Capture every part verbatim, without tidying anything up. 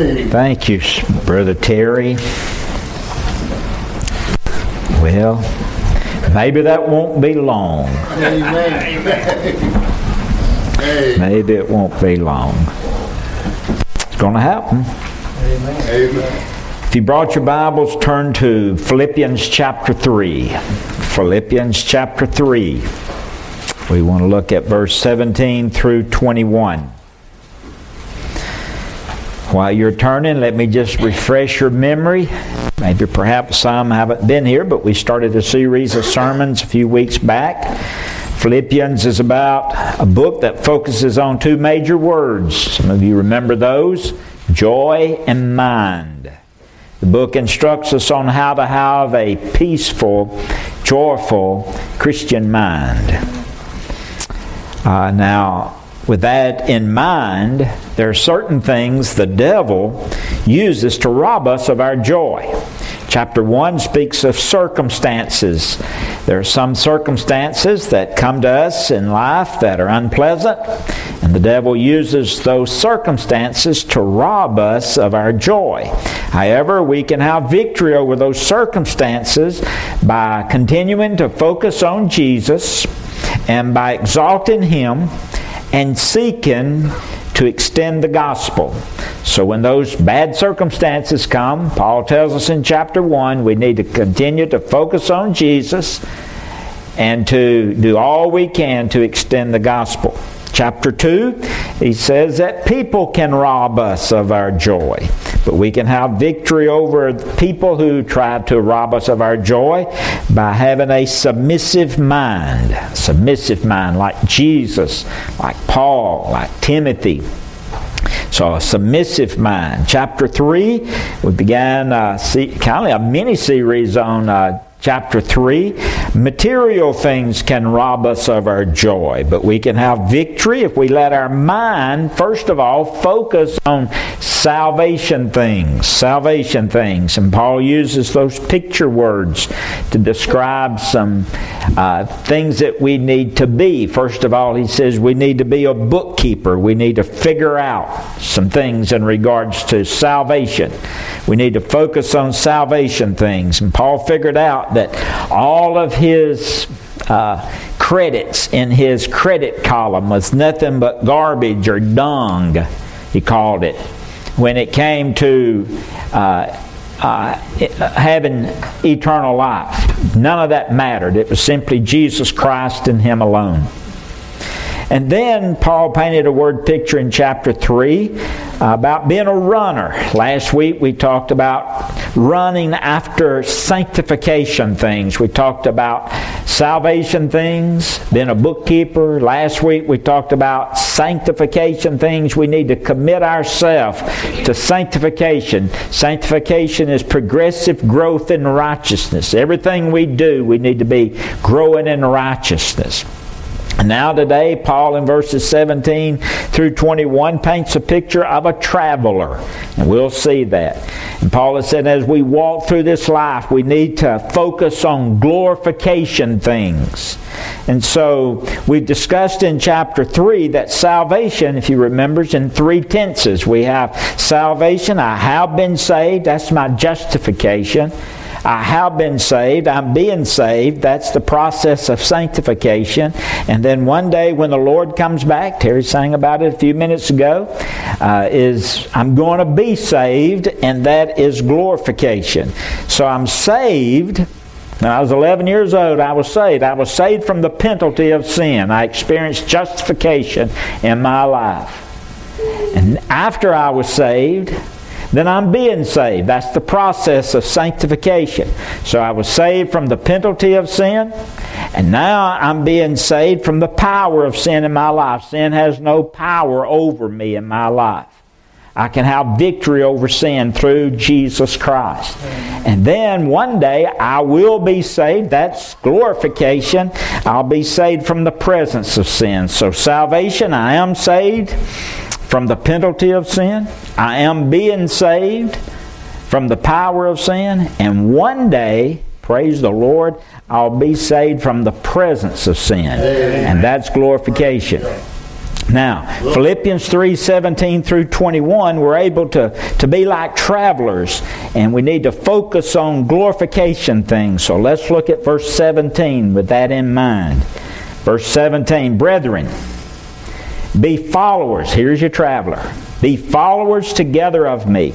Thank you, Brother Terry. Well, maybe that won't be long. Amen. Maybe it won't be long. It's going to happen. Amen. If you brought your Bibles, turn to Philippians chapter three. Philippians chapter three. We want to look at verse seventeen through twenty-one. While you're turning, let me just refresh your memory. Maybe perhaps some haven't been here, but we started a series of sermons a few weeks back. Philippians is about a book that focuses on two major words. Some of you remember those, joy and mind. The book instructs us on how to have a peaceful, joyful Christian mind. Uh, now, with that in mind, there are certain things the devil uses to rob us of our joy. Chapter one speaks of circumstances. There are some circumstances that come to us in life that are unpleasant, and the devil uses those circumstances to rob us of our joy. However, we can have victory over those circumstances by continuing to focus on Jesus and by exalting Him and seeking to extend the gospel. So when those bad circumstances come, Paul tells us in chapter one, we need to continue to focus on Jesus and to do all we can to extend the gospel. Chapter two, he says that people can rob us of our joy, but we can have victory over people who try to rob us of our joy by having a submissive mind. Submissive mind, like Jesus, like Paul, like Timothy. So a submissive mind. Chapter three, we began uh, see, kind of a mini-series on uh Chapter three, material things can rob us of our joy, but we can have victory if we let our mind, first of all, focus on salvation things, salvation things. And Paul uses those picture words to describe some uh, things that we need to be. First of all, he says we need to be a bookkeeper. We need to figure out some things in regards to salvation. We need to focus on salvation things. And Paul figured out that all of his uh, credits in his credit column was nothing but garbage or dung, he called it, when it came to uh, uh, having eternal life. None of that mattered. It was simply Jesus Christ and Him alone. And then Paul painted a word picture in chapter three about being a runner. Last week we talked about running after sanctification things. We talked about salvation things, being a bookkeeper. Last week we talked about sanctification things. We need to commit ourselves to sanctification. Sanctification is progressive growth in righteousness. Everything we do, we need to be growing in righteousness. Now today, Paul in verses seventeen through twenty-one paints a picture of a traveler. And we'll see that. And Paul has said, as we walk through this life, we need to focus on glorification things. And so, we've discussed in chapter three that salvation, if you remember, is in three tenses. We have salvation, I have been saved, that's my justification. I have been saved, I'm being saved. That's the process of sanctification. And then one day when the Lord comes back, Terry sang about it a few minutes ago, uh, is I'm going to be saved, and that is glorification. So I'm saved. When I was eleven years old, I was saved. I was saved from the penalty of sin. I experienced justification in my life. And after I was saved, then I'm being saved. That's the process of sanctification. So I was saved from the penalty of sin, and now I'm being saved from the power of sin in my life. Sin has no power over me in my life. I can have victory over sin through Jesus Christ. And then one day I will be saved. That's glorification. I'll be saved from the presence of sin. So salvation, I am saved from the penalty of sin. I am being saved from the power of sin. And one day, praise the Lord, I'll be saved from the presence of sin. Amen. And that's glorification. Now, Philippians three seventeen through twenty-one, we're able to, to be like travelers, and we need to focus on glorification things. So let's look at verse seventeen with that in mind. Verse seventeen, brethren, be followers. Here's your traveler. Be followers together of me,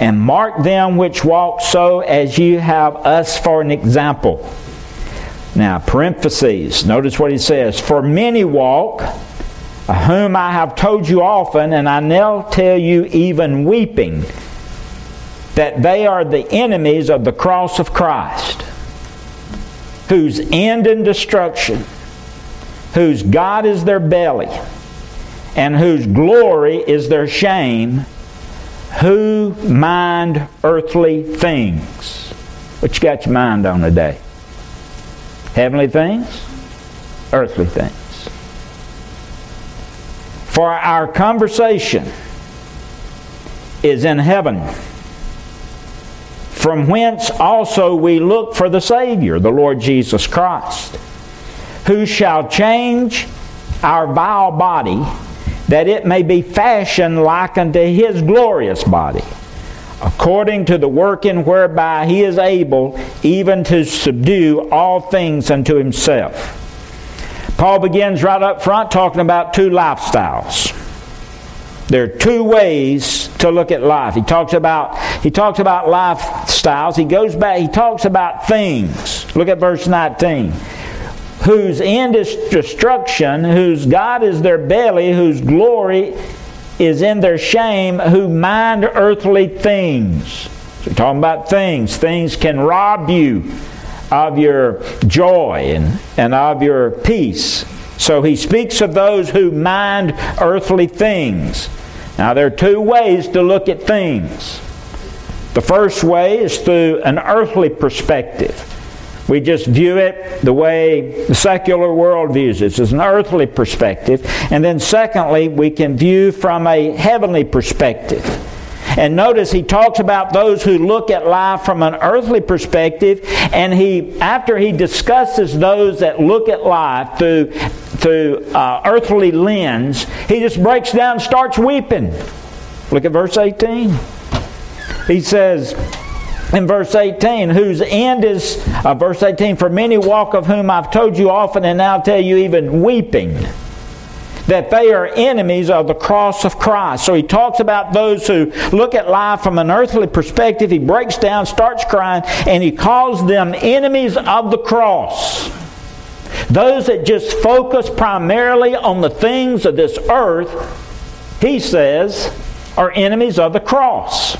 and mark them which walk so as you have us for an example. Now, parentheses, notice what he says. For many walk, whom I have told you often, and I now tell you even weeping, that they are the enemies of the cross of Christ, whose end in destruction, whose God is their belly, and whose glory is their shame, who mind earthly things. What you got your mind on today? Heavenly things? Earthly things. For our conversation is in heaven, from whence also we look for the Savior, the Lord Jesus Christ, who shall change our vile body, that it may be fashioned like unto His glorious body, according to the working whereby He is able even to subdue all things unto Himself. Paul begins right up front talking about two lifestyles. There are two ways to look at life. He talks about, he talks about lifestyles. He goes back, he talks about things. Look at verse nineteen. Whose end is destruction, whose God is their belly, whose glory is in their shame, who mind earthly things. So we're talking about things. Things can rob you of your joy and, and of your peace. So he speaks of those who mind earthly things. Now there are two ways to look at things. The first way is through an earthly perspective. We just view it the way the secular world views it. It's an earthly perspective. And then secondly, we can view from a heavenly perspective. And notice he talks about those who look at life from an earthly perspective, and he, after he discusses those that look at life through through uh, earthly lens, he just breaks down and starts weeping. Look at verse eighteen. He says in verse eighteen, whose end is, uh, verse eighteen, for many walk of whom I've told you often and now tell you even weeping, that they are enemies of the cross of Christ. So he talks about those who look at life from an earthly perspective. He breaks down, starts crying, and he calls them enemies of the cross. Those that just focus primarily on the things of this earth, he says, are enemies of the cross.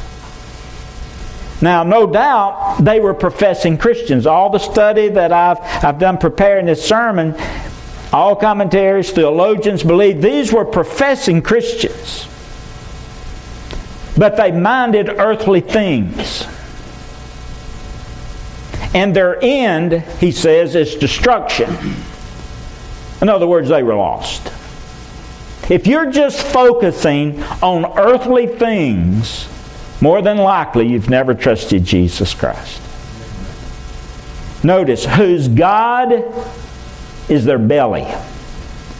Now, no doubt, they were professing Christians. All the study that I've, I've done preparing this sermon, all commentaries, theologians believe these were professing Christians. But they minded earthly things. And their end, he says, is destruction. In other words, they were lost. If you're just focusing on earthly things, more than likely you've never trusted Jesus Christ. Notice, whose God is their belly.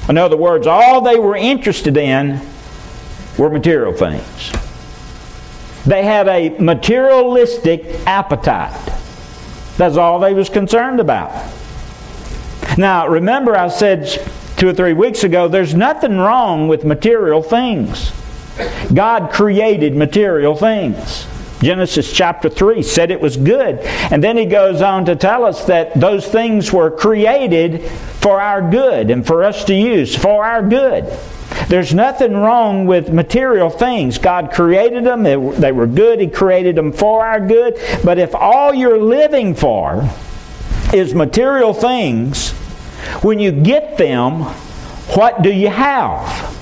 In other words, all they were interested in were material things. They had a materialistic appetite. That's all they was concerned about. Now, remember I said two or three weeks ago, there's nothing wrong with material things. God created material things. Genesis chapter three said it was good. And then he goes on to tell us that those things were created for our good and for us to use, for our good. There's nothing wrong with material things. God created them. They were good. He created them for our good. But if all you're living for is material things, when you get them, what do you have?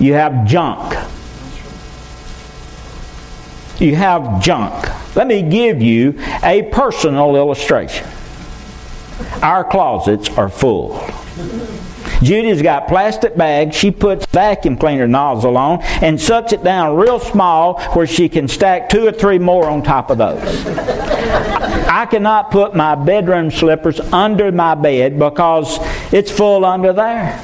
You have junk. You have junk. Let me give you a personal illustration. Our closets are full. Judy's got plastic bags. She puts vacuum cleaner nozzle on and sucks it down real small where she can stack two or three more on top of those. I cannot put my bedroom slippers under my bed because It's full under there.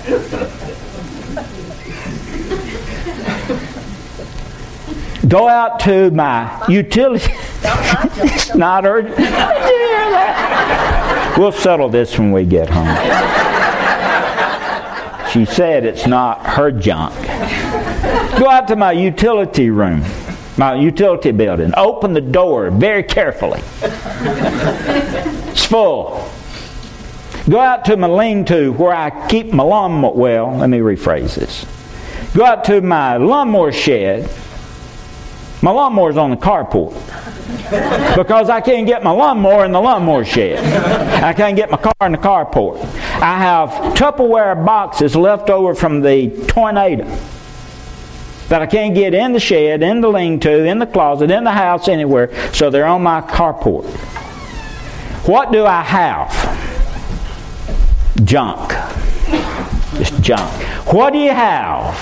Go out to my utility. It's not urgent. Did you hear that? We'll settle this when we get home. She said it's not her junk. Go out to my utility room, my utility building. Open the door very carefully. It's full. Go out to my lean-to where I keep my lawnmower. Well, let me rephrase this. Go out to my lawnmower shed. My lawnmower's on the carport. Because I can't get my lawnmower in the lawnmower shed. I can't get my car in the carport. I have Tupperware boxes left over from the tornado that I can't get in the shed, in the lean-to, in the closet, in the house, anywhere. So they're on my carport. What do I have? Junk. It's junk. What do you have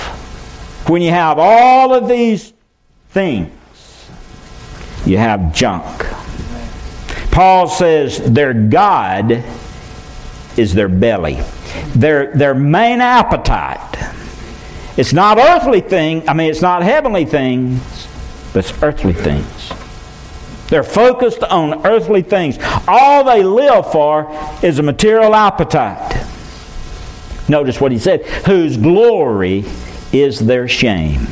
when you have all of these things? You have junk. Paul says their God is their belly. Their, their main appetite. It's not earthly things. I mean, it's not heavenly things, but it's earthly things. They're focused on earthly things. All they live for is a material appetite. Notice what he said. Whose glory is their shame.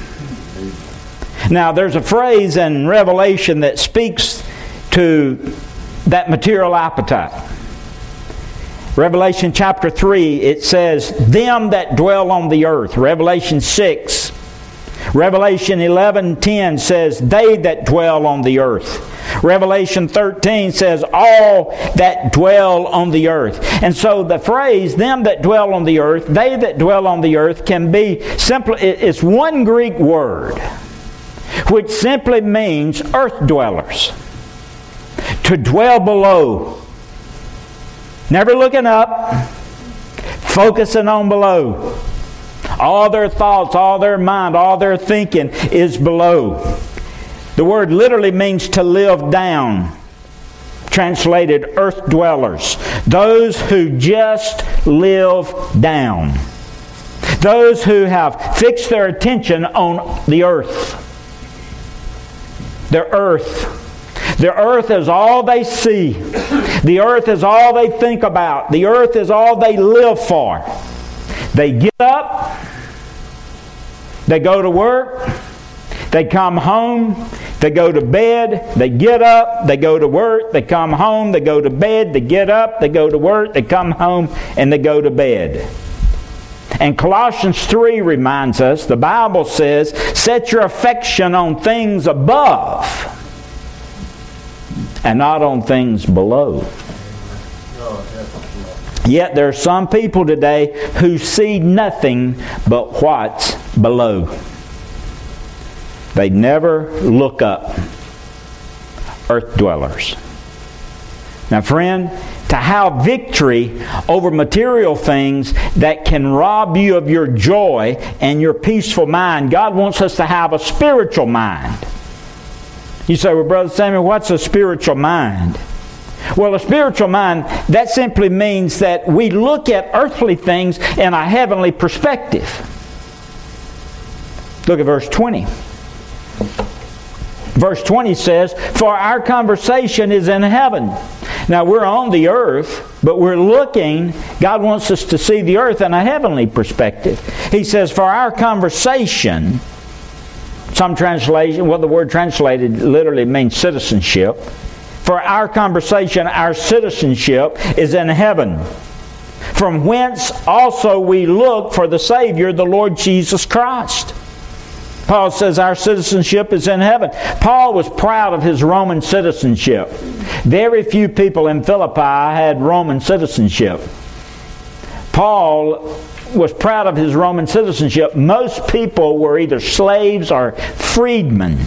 Now there's a phrase in Revelation that speaks to that material appetite. Revelation chapter three, it says, them that dwell on the earth. Revelation six. Revelation eleven ten says, they that dwell on the earth. Revelation thirteen says, all that dwell on the earth. And so the phrase, them that dwell on the earth, they that dwell on the earth, can be simply, it's one Greek word, which simply means earth dwellers. To dwell below. Never looking up, focusing on below. All their thoughts, all their mind, all their thinking is below. The word literally means to live down. Translated, earth dwellers. Those who just live down. Those who have fixed their attention on the earth. The earth. The earth is all they see. The earth is all they think about. The earth is all they live for. They get up. They go to work. They come home, they go to bed, they get up, they go to work, they come home, they go to bed, they get up, they go to work, they come home, and they go to bed. And Colossians three reminds us, the Bible says, set your affection on things above and not on things below. Yet there are some people today who see nothing but what's below. They never look up. Earth dwellers. Now friend, to have victory over material things that can rob you of your joy and your peaceful mind, God wants us to have a spiritual mind. You say, well, Brother Samuel, what's a spiritual mind? Well, a spiritual mind, that simply means that we look at earthly things in a heavenly perspective. Look at verse twenty. Verse twenty says, for our conversation is in heaven. Now we're on the earth, but we're looking. God wants us to see the earth in a heavenly perspective. He says, for our conversation, some translation, well, the word translated literally means citizenship. For our conversation, our citizenship is in heaven, from whence also we look for the Savior, the Lord Jesus Christ. Paul says our citizenship is in heaven. Paul was proud of his Roman citizenship. Very few people in Philippi had Roman citizenship. Paul was proud of his Roman citizenship. Most people were either slaves or freedmen.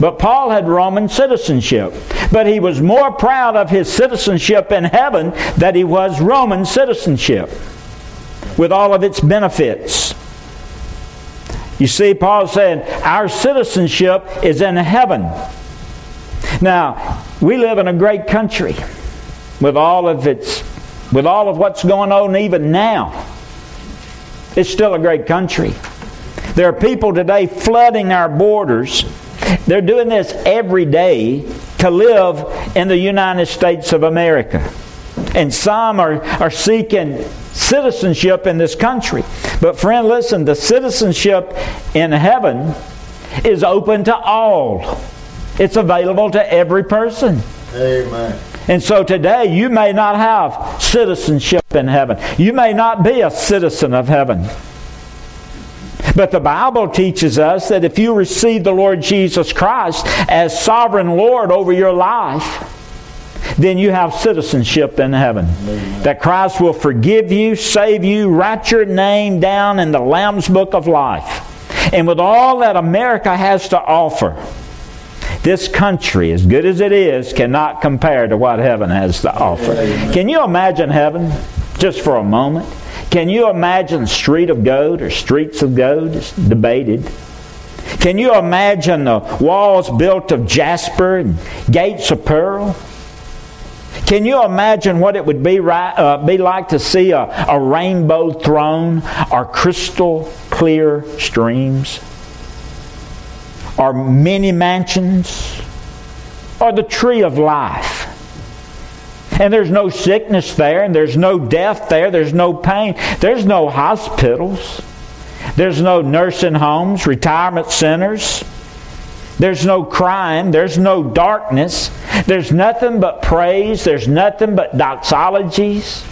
But Paul had Roman citizenship. But he was more proud of his citizenship in heaven than he was Roman citizenship, with all of its benefits. You see, Paul said, our citizenship is in heaven. Now, we live in a great country with all of its with all of what's going on even now, it's still a great country. There are people today flooding our borders. They're doing this every day to live in the United States of America. And some are, are seeking citizenship in this country. But friend, listen, the citizenship in heaven is open to all. It's available to every person. Amen. And so today you may not have citizenship in heaven. You may not be a citizen of heaven. But the Bible teaches us that if you receive the Lord Jesus Christ as sovereign Lord over your life, then you have citizenship in heaven. Amen. That Christ will forgive you, save you, write your name down in the Lamb's Book of Life. And with all that America has to offer, this country, as good as it is, cannot compare to what heaven has to offer. Amen. Can you imagine heaven just for a moment? Can you imagine street of gold or streets of gold? It's debated. Can you imagine the walls built of jasper and gates of pearl? Can you imagine what it would be, right, uh, be like to see a, a rainbow throne or crystal clear streams or many mansions or the tree of life? And there's no sickness there, and there's no death there, there's no pain. There's no hospitals. There's no nursing homes, retirement centers. There's no crime. There's no darkness. There's nothing but praise. There's nothing but doxologies.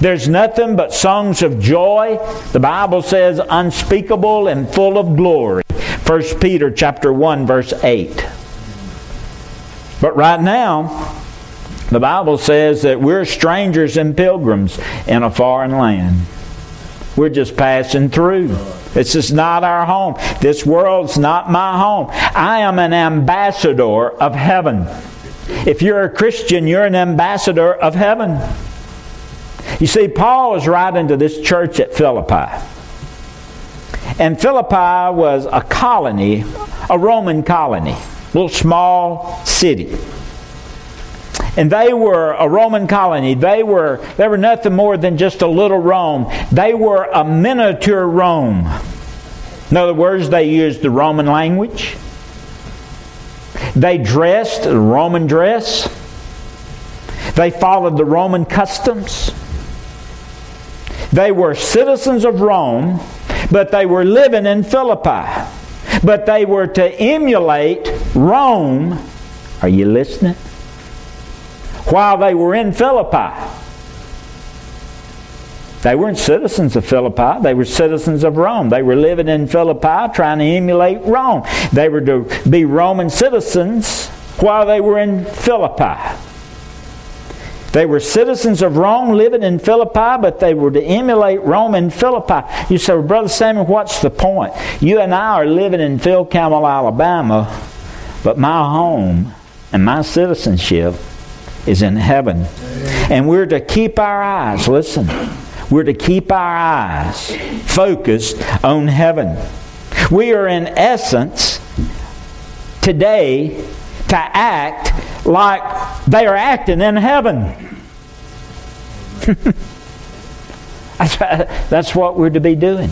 There's nothing but songs of joy. The Bible says unspeakable and full of glory. First Peter chapter one, verse eight. But right now, the Bible says that we're strangers and pilgrims in a foreign land. We're just passing through. This is not our home. This world's not my home. I am an ambassador of heaven. If you're a Christian, you're an ambassador of heaven. You see, Paul is writing to this church at Philippi. And Philippi was a colony, a Roman colony, a little small city. And they were a Roman colony. They were they were nothing more than just a little Rome. They were a miniature Rome. In other words, they used the Roman language. They dressed the Roman dress. They followed the Roman customs. They were citizens of Rome, but they were living in Philippi. But they were to emulate Rome. Are you listening? While they were in Philippi. They weren't citizens of Philippi. They were citizens of Rome. They were living in Philippi trying to emulate Rome. They were to be Roman citizens while they were in Philippi. They were citizens of Rome living in Philippi, but they were to emulate Rome in Philippi. You say, well, Brother Samuel, what's the point? You and I are living in Phil Campbell, Alabama, but my home and my citizenship is in heaven. And we're to keep our eyes, listen, we're to keep our eyes focused on heaven. We are in essence today to act like they are acting in heaven. That's what we're to be doing.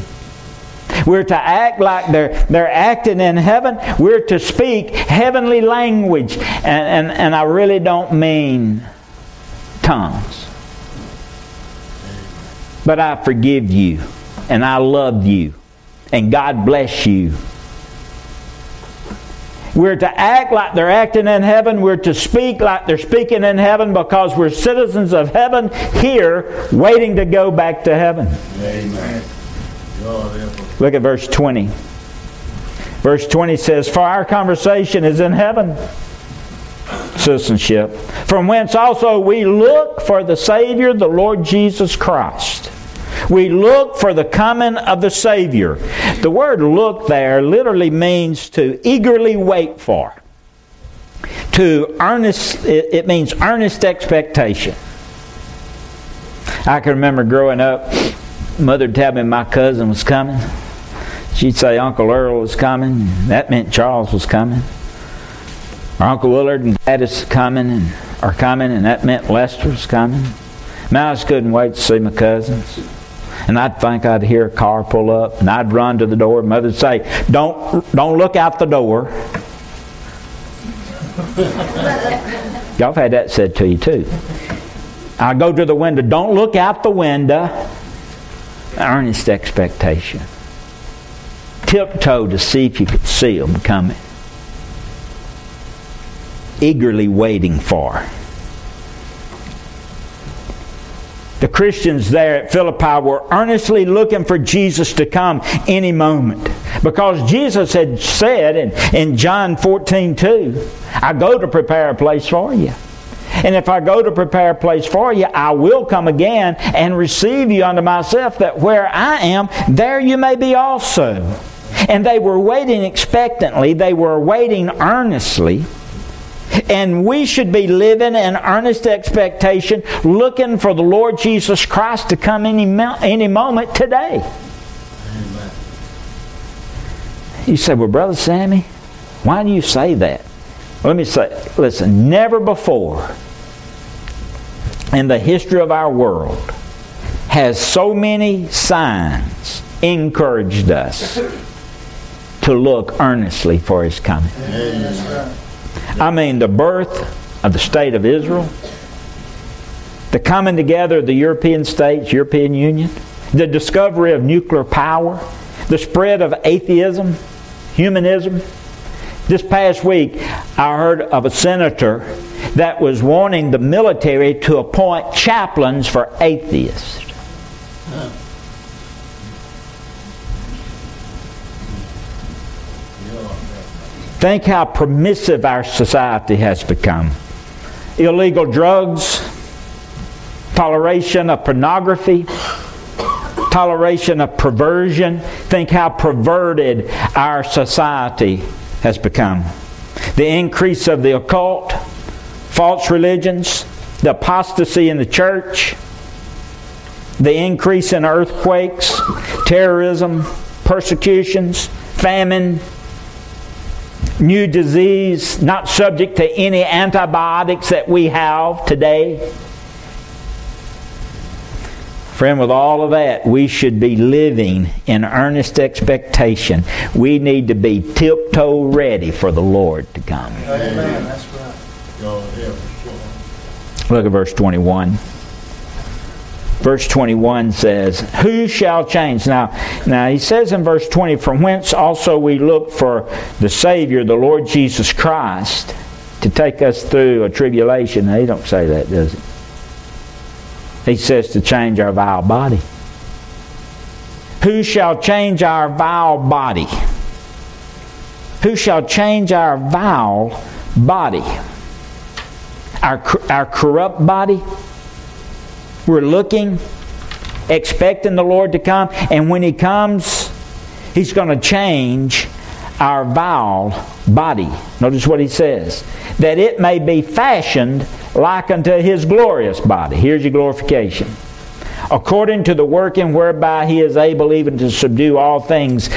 We're to act like they're, they're acting in heaven. We're to speak heavenly language. And, and, and I really don't mean tongues. But I forgive you. And I love you. And God bless you. We're to act like they're acting in heaven. We're to speak like they're speaking in heaven because we're citizens of heaven here waiting to go back to heaven. Amen. Look at verse twenty. Verse twenty says, for our conversation is in heaven, citizenship, from whence also we look for the Savior, the Lord Jesus Christ. We look for the coming of the Savior. The word look there literally means to eagerly wait for. To earnest, it means earnest expectation. I can remember growing up, Mother would tell me my cousin was coming. She'd say Uncle Earl was coming. That meant Charles was coming. Or Uncle Willard and Gladys coming and, are coming, and that meant Lester was coming. Now I just couldn't wait to see my cousins. And I'd think I'd hear a car pull up, and I'd run to the door. Mother'd say, don't, don't look out the door. Y'all have had that said to you too. I go to the window. Don't look out the window. Earnest expectation. Tiptoe to see if you could see them coming. Eagerly waiting for. The Christians there at Philippi were earnestly looking for Jesus to come any moment. Because Jesus had said in, in John fourteen two, I go to prepare a place for you. And if I go to prepare a place for you, I will come again and receive you unto myself, that where I am, there you may be also. And they were waiting expectantly. They were waiting earnestly. And we should be living in earnest expectation, looking for the Lord Jesus Christ to come any, any moment today. Amen. You say, well, Brother Sammy, why do you say that? Let me say, listen, never before in the history of our world has so many signs encouraged us to look earnestly for His coming. Amen. I mean the birth of the state of Israel, the coming together of the European states, European Union, the discovery of nuclear power, the spread of atheism, humanism. This past week, I heard of a senator that was wanting the military to appoint chaplains for atheists. Think how permissive our society has become. Illegal drugs, toleration of pornography, toleration of perversion. Think how perverted our society has become. The increase of the occult, false religions, the apostasy in the church, the increase in earthquakes, terrorism, persecutions, famine, new disease, not subject to any antibiotics that we have today. Friend, with all of that, we should be living in earnest expectation. We need to be tiptoe ready for the Lord to come. Amen. That's right. Look at verse twenty-one. Verse twenty-one says, who shall change? Now, now he says in verse twenty, from whence also we look for the Savior, the Lord Jesus Christ, to take us through a tribulation. Now, he don't say that, does it? He says to change our vile body. Who shall change our vile body? Who shall change our vile body? Our, our corrupt body? We're looking, expecting the Lord to come. And when He comes, He's going to change our vile body. Notice what He says. That it may be fashioned like unto His glorious body. Here's your glorification. According to the working whereby He is able even to subdue all things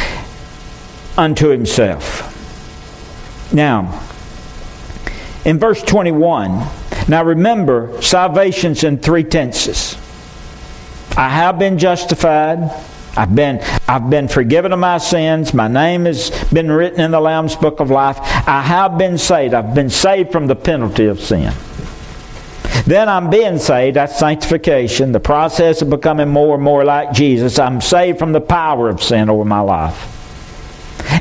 unto Himself. Now, in verse twenty-one... Now remember, salvation's in three tenses. I have been justified. I've been, I've been forgiven of my sins. My name has been written in the Lamb's Book of Life. I have been saved. I've been saved from the penalty of sin. Then I'm being saved. That's sanctification. The process of becoming more and more like Jesus. I'm saved from the power of sin over my life.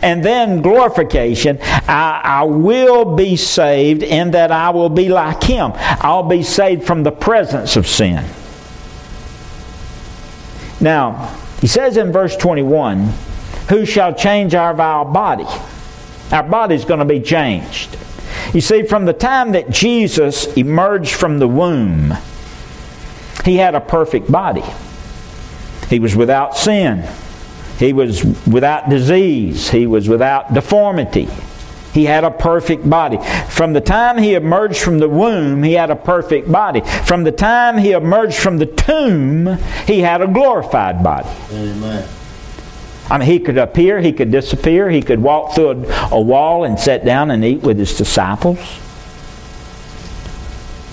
And then glorification, I, I will be saved in that I will be like Him. I'll be saved from the presence of sin. Now, he says in verse twenty-one, who shall change our vile body? Our body's going to be changed. You see, from the time that Jesus emerged from the womb, He had a perfect body. He was without sin. He was without disease. He was without deformity. He had a perfect body. From the time He emerged from the womb, He had a perfect body. From the time He emerged from the tomb, He had a glorified body. Amen. I mean, He could appear, He could disappear, He could walk through a, a wall and sit down and eat with His disciples.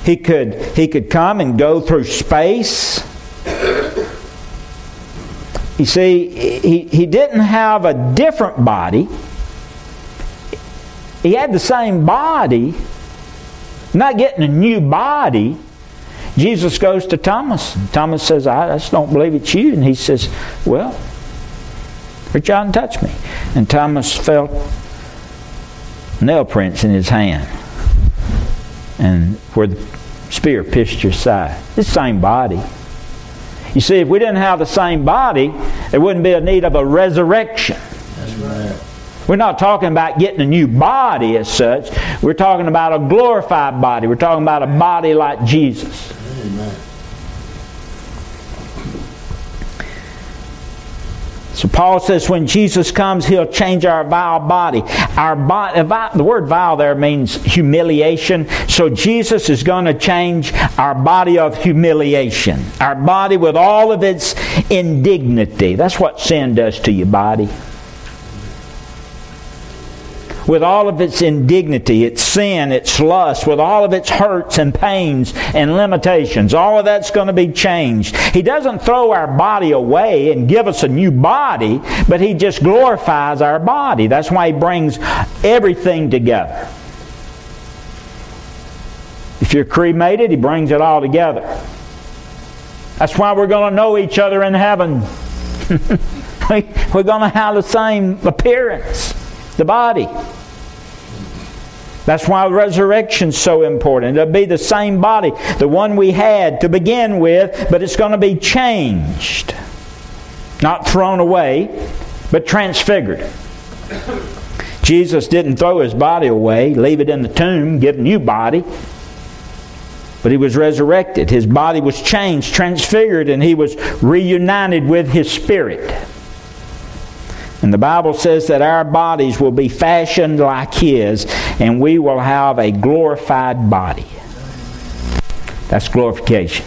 He could, he could come and go through space. You see, he, he didn't have a different body. He had the same body. Not getting a new body. Jesus goes to Thomas. And Thomas says, I just don't believe it's you. And he says, well, reach out and touch me. And Thomas felt nail prints in his hand. And where the spear pierced your side. It's the same body. You see, if we didn't have the same body, there wouldn't be a need of a resurrection. That's right. We're not talking about getting a new body as such. We're talking about a glorified body. We're talking about a body like Jesus. Amen. So Paul says when Jesus comes, He'll change our vile body. Our body, the word vile there means humiliation. So Jesus is going to change our body of humiliation. Our body with all of its indignity. That's what sin does to your body. With all of its indignity, its sin, its lust, with all of its hurts and pains and limitations. All of that's going to be changed. He doesn't throw our body away and give us a new body, but He just glorifies our body. That's why He brings everything together. If you're cremated, He brings it all together. That's why we're going to know each other in heaven. We're going to have the same appearance. The body. That's why resurrection's so important. It'll be the same body, the one we had to begin with, but it's going to be changed. Not thrown away, but transfigured. Jesus didn't throw His body away, leave it in the tomb, get a new body. But He was resurrected. His body was changed, transfigured, and He was reunited with His Spirit. And the Bible says that our bodies will be fashioned like His, and we will have a glorified body. That's glorification.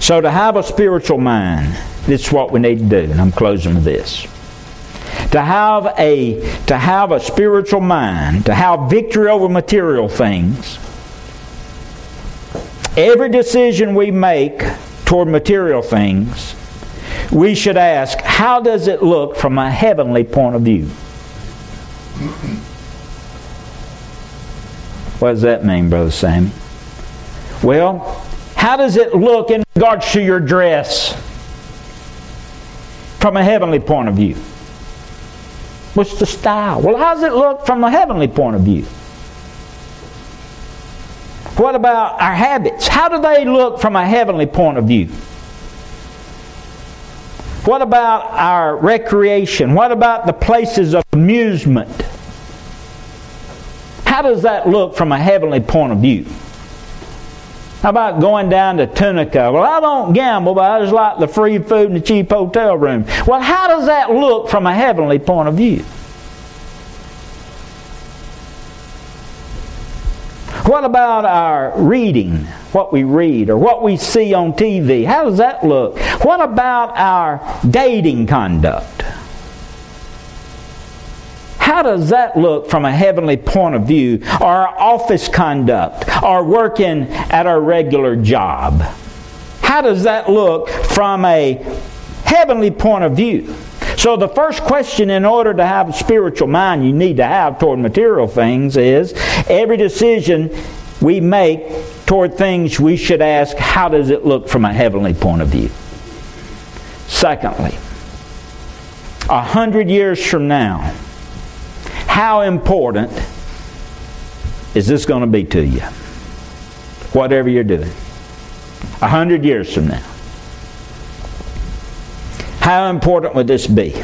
So to have a spiritual mind, this is what we need to do. And I'm closing with this. To have a, to have a spiritual mind, to have victory over material things, every decision we make toward material things, we should ask, how does it look from a heavenly point of view? What does that mean, Brother Sammy? Well, how does it look in regards to your dress from a heavenly point of view? What's the style? Well, how does it look from a heavenly point of view? What about our habits? How do they look from a heavenly point of view? What about our recreation? What about the places of amusement? How does that look from a heavenly point of view? How about going down to Tunica? Well, I don't gamble, but I just like the free food and the cheap hotel room. Well, how does that look from a heavenly point of view? What about our reading? What we read or what we see on T V? How does that look? What about our dating conduct? How does that look from a heavenly point of view? Or our office conduct? Or working at our regular job? How does that look from a heavenly point of view? So the first question in order to have a spiritual mind you need to have toward material things is every decision we make toward things we should ask, how does it look from a heavenly point of view? Secondly, a hundred years from now, how important is this going to be to you? Whatever you're doing. A hundred years from now. How important would this be?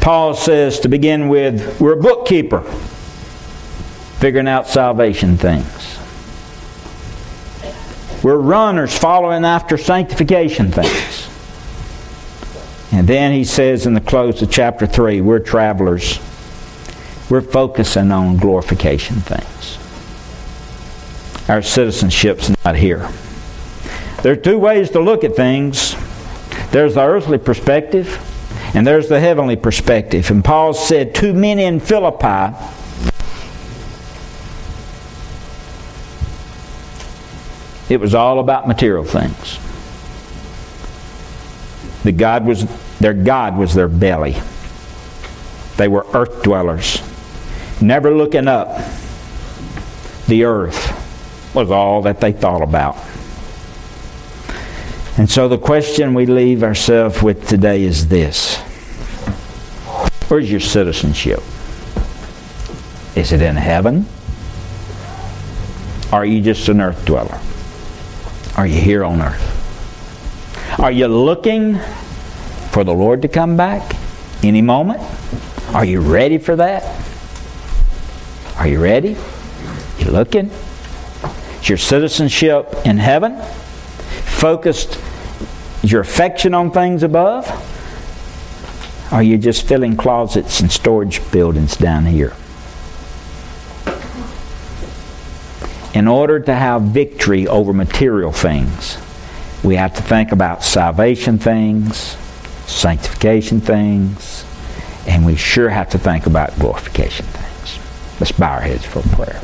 Paul says, to begin with, we're a bookkeeper, figuring out salvation things. We're runners following after sanctification things. And then he says in the close of chapter three, we're travelers. We're focusing on glorification things. Our citizenship's not here. There are two ways to look at things. There's the earthly perspective, and there's the heavenly perspective. And Paul said, too many in Philippi It was all about material things. The God was, their God was their belly. They were earth dwellers. Never looking up. The earth was all that they thought about. And so the question we leave ourselves with today is this. Where's your citizenship? Is it in heaven? Or are you just an earth dweller? Are you here on earth? Are you looking for the Lord to come back any moment? Are you ready for that? Are you ready? You looking? Is your citizenship in heaven? Focused your affection on things above? Are you just filling closets and storage buildings down here? In order to have victory over material things, we have to think about salvation things, sanctification things, and we sure have to think about glorification things. Let's bow our heads for prayer.